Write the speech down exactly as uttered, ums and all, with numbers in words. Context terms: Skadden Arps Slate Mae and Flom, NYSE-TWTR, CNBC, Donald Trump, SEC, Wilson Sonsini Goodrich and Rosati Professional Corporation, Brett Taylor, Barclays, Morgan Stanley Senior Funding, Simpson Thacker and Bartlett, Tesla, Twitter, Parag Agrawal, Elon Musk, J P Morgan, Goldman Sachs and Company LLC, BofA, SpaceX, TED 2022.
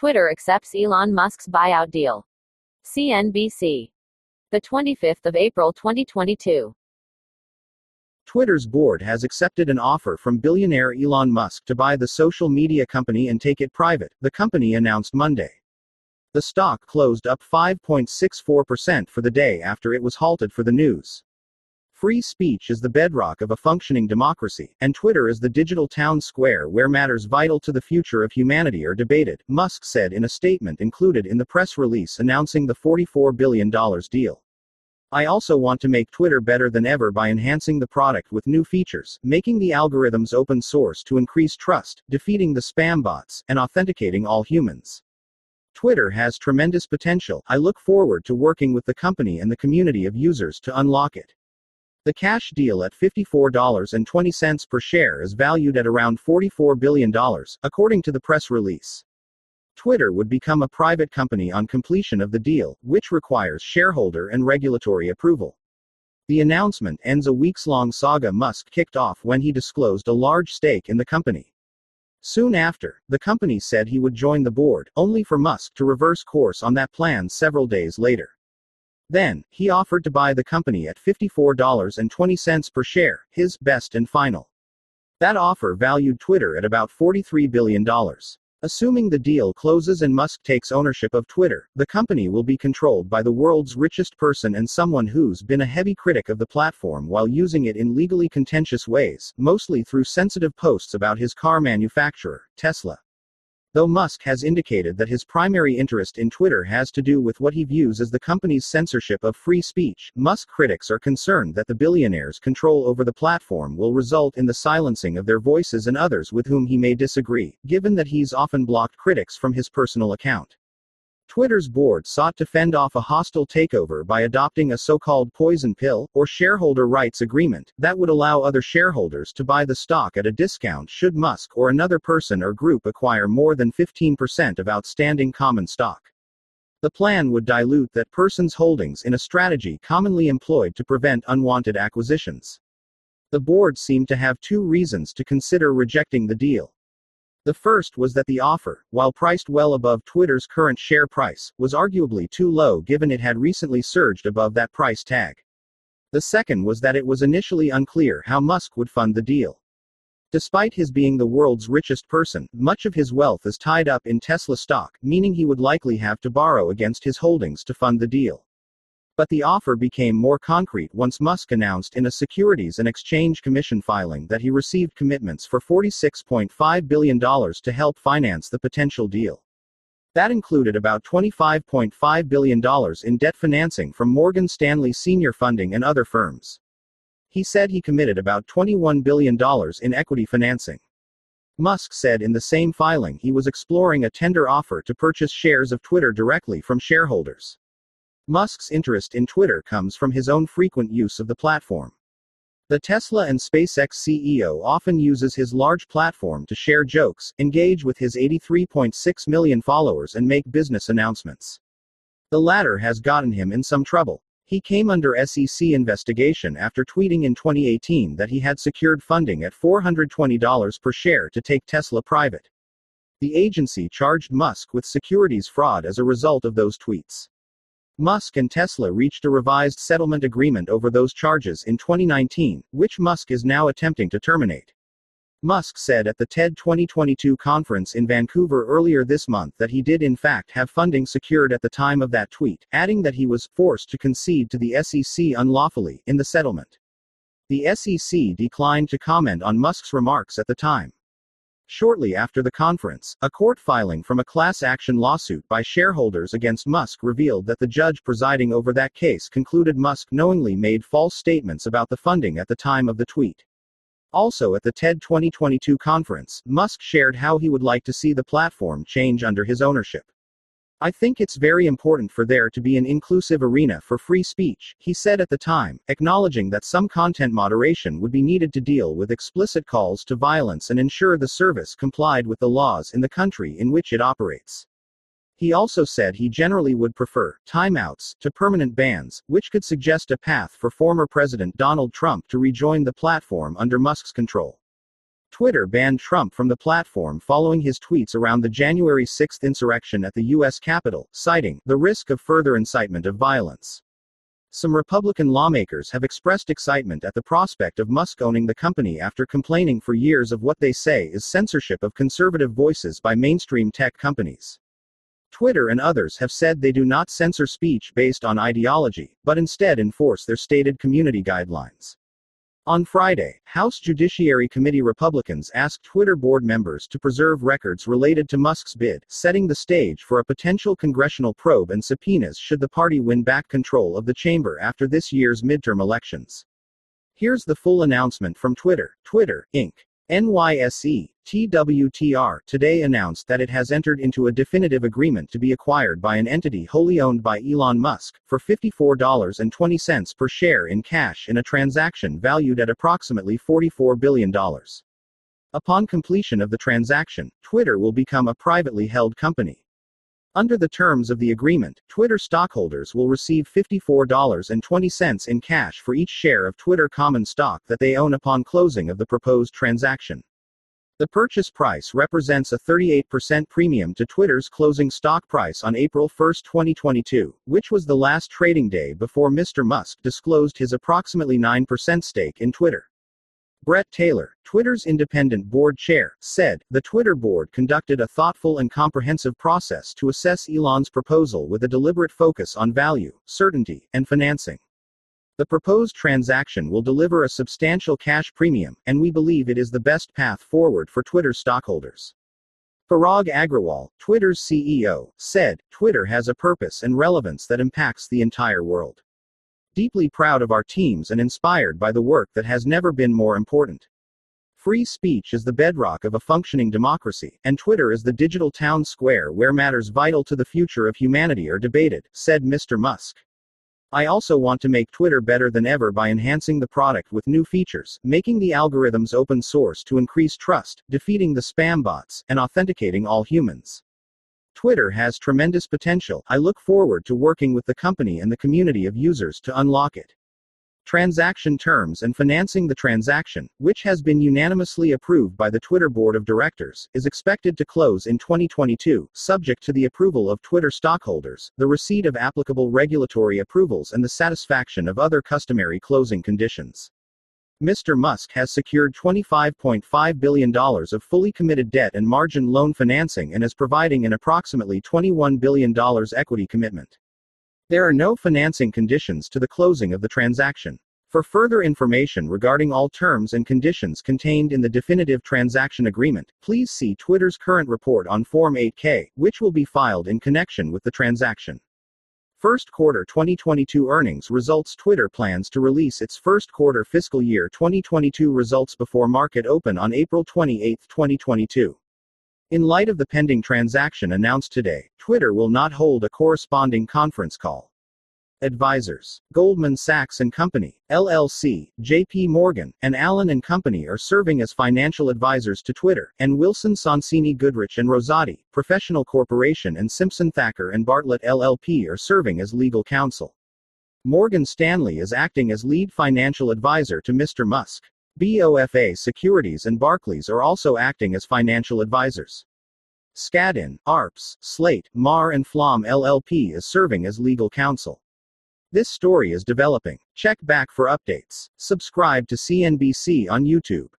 Twitter accepts Elon Musk's buyout deal. C N B C. The twenty-fifth of April twenty twenty-two. Twitter's board has accepted an offer from billionaire Elon Musk to buy the social media company and take it private, the company announced Monday. The stock closed up five point six four percent for the day after it was halted for the news. Free speech is the bedrock of a functioning democracy, and Twitter is the digital town square where matters vital to the future of humanity are debated, Musk said in a statement included in the press release announcing the forty-four billion dollars deal. I also want to make Twitter better than ever by enhancing the product with new features, making the algorithms open source to increase trust, defeating the spam bots, and authenticating all humans. Twitter has tremendous potential. I look forward to working with the company and the community of users to unlock it. The cash deal at fifty-four dollars and twenty cents per share is valued at around forty-four billion dollars, according to the press release. Twitter would become a private company on completion of the deal, which requires shareholder and regulatory approval. The announcement ends a weeks-long saga Musk kicked off when he disclosed a large stake in the company. Soon after, the company said he would join the board, only for Musk to reverse course on that plan several days later. Then, he offered to buy the company at fifty-four dollars and twenty cents per share, his best and final. That offer valued Twitter at about forty-three billion dollars. Assuming the deal closes and Musk takes ownership of Twitter, the company will be controlled by the world's richest person and someone who's been a heavy critic of the platform while using it in legally contentious ways, mostly through sensitive posts about his car manufacturer, Tesla. Though Musk has indicated that his primary interest in Twitter has to do with what he views as the company's censorship of free speech, Musk critics are concerned that the billionaire's control over the platform will result in the silencing of their voices and others with whom he may disagree, given that he's often blocked critics from his personal account. Twitter's board sought to fend off a hostile takeover by adopting a so-called poison pill, or shareholder rights agreement, that would allow other shareholders to buy the stock at a discount should Musk or another person or group acquire more than fifteen percent of outstanding common stock. The plan would dilute that person's holdings in a strategy commonly employed to prevent unwanted acquisitions. The board seemed to have two reasons to consider rejecting the deal. The first was that the offer, while priced well above Twitter's current share price, was arguably too low given it had recently surged above that price tag. The second was that it was initially unclear how Musk would fund the deal. Despite his being the world's richest person, much of his wealth is tied up in Tesla stock, meaning he would likely have to borrow against his holdings to fund the deal. But the offer became more concrete once Musk announced in a Securities and Exchange Commission filing that he received commitments for forty-six point five billion dollars to help finance the potential deal. That included about twenty-five point five billion dollars in debt financing from Morgan Stanley Senior Funding and other firms. He said he committed about twenty-one billion dollars in equity financing. Musk said in the same filing he was exploring a tender offer to purchase shares of Twitter directly from shareholders. Musk's interest in Twitter comes from his own frequent use of the platform. The Tesla and SpaceX C E O often uses his large platform to share jokes, engage with his eighty-three point six million followers, and make business announcements. The latter has gotten him in some trouble. He came under S E C investigation after tweeting in twenty eighteen that he had secured funding at four hundred twenty dollars per share to take Tesla private. The agency charged Musk with securities fraud as a result of those tweets. Musk and Tesla reached a revised settlement agreement over those charges in twenty nineteen, which Musk is now attempting to terminate. Musk said at the TED twenty twenty-two conference in Vancouver earlier this month that he did in fact have funding secured at the time of that tweet, adding that he was forced to concede to the S E C unlawfully in the settlement. The S E C declined to comment on Musk's remarks at the time. Shortly after the conference, a court filing from a class action lawsuit by shareholders against Musk revealed that the judge presiding over that case concluded Musk knowingly made false statements about the funding at the time of the tweet. Also at the TED twenty twenty-two conference, Musk shared how he would like to see the platform change under his ownership. I think it's very important for there to be an inclusive arena for free speech, he said at the time, acknowledging that some content moderation would be needed to deal with explicit calls to violence and ensure the service complied with the laws in the country in which it operates. He also said he generally would prefer timeouts to permanent bans, which could suggest a path for former President Donald Trump to rejoin the platform under Musk's control. Twitter banned Trump from the platform following his tweets around the January sixth insurrection at the U S Capitol, citing the risk of further incitement of violence. Some Republican lawmakers have expressed excitement at the prospect of Musk owning the company after complaining for years of what they say is censorship of conservative voices by mainstream tech companies. Twitter and others have said they do not censor speech based on ideology, but instead enforce their stated community guidelines. On Friday, House Judiciary Committee Republicans asked Twitter board members to preserve records related to Musk's bid, setting the stage for a potential congressional probe and subpoenas should the party win back control of the chamber after this year's midterm elections. Here's the full announcement from Twitter. Twitter, Incorporated. N Y S E T W T R today announced that it has entered into a definitive agreement to be acquired by an entity wholly owned by Elon Musk, for fifty-four dollars and twenty cents per share in cash in a transaction valued at approximately forty-four billion dollars. Upon completion of the transaction, Twitter will become a privately held company. Under the terms of the agreement, Twitter stockholders will receive fifty-four dollars and twenty cents in cash for each share of Twitter common stock that they own upon closing of the proposed transaction. The purchase price represents a thirty-eight percent premium to Twitter's closing stock price on April first, twenty twenty-two, which was the last trading day before Mister Musk disclosed his approximately nine percent stake in Twitter. Brett Taylor, Twitter's independent board chair, said, "The Twitter board conducted a thoughtful and comprehensive process to assess Elon's proposal with a deliberate focus on value, certainty, and financing. The proposed transaction will deliver a substantial cash premium, and we believe it is the best path forward for Twitter stockholders." Parag Agrawal, Twitter's C E O, said, "Twitter has a purpose and relevance that impacts the entire world. Deeply proud of our teams and inspired by the work that has never been more important. Free speech is the bedrock of a functioning democracy, and Twitter is the digital town square where matters vital to the future of humanity are debated," said Mister Musk. "I also want to make Twitter better than ever by enhancing the product with new features, making the algorithms open source to increase trust, defeating the spam bots, and authenticating all humans. Twitter has tremendous potential. I look forward to working with the company and the community of users to unlock it." Transaction terms and financing. The transaction, which has been unanimously approved by the Twitter board of directors, is expected to close in twenty twenty-two, subject to the approval of Twitter stockholders, the receipt of applicable regulatory approvals, and the satisfaction of other customary closing conditions. Mister Musk has secured twenty-five point five billion dollars of fully committed debt and margin loan financing and is providing an approximately twenty-one billion dollars equity commitment. There are no financing conditions to the closing of the transaction. For further information regarding all terms and conditions contained in the definitive transaction agreement, please see Twitter's current report on Form eight K, which will be filed in connection with the transaction. First quarter twenty twenty-two earnings results. Twitter plans to release its first quarter fiscal year twenty twenty-two results before market open on April twenty-eighth, twenty twenty-two. In light of the pending transaction announced today, Twitter will not hold a corresponding conference call. Advisors Goldman Sachs and Company, L L C, J P Morgan, and Allen and Company are serving as financial advisors to Twitter, and Wilson Sonsini Goodrich and Rosati Professional Corporation and Simpson Thacker and Bartlett L L P are serving as legal counsel. Morgan Stanley is acting as lead financial advisor to Mister Musk. B O F A Securities and Barclays are also acting as financial advisors. Skadden Arps Slate Mae and Flom L L P is serving as legal counsel. This story is developing. Check back for updates. Subscribe to C N B C on YouTube.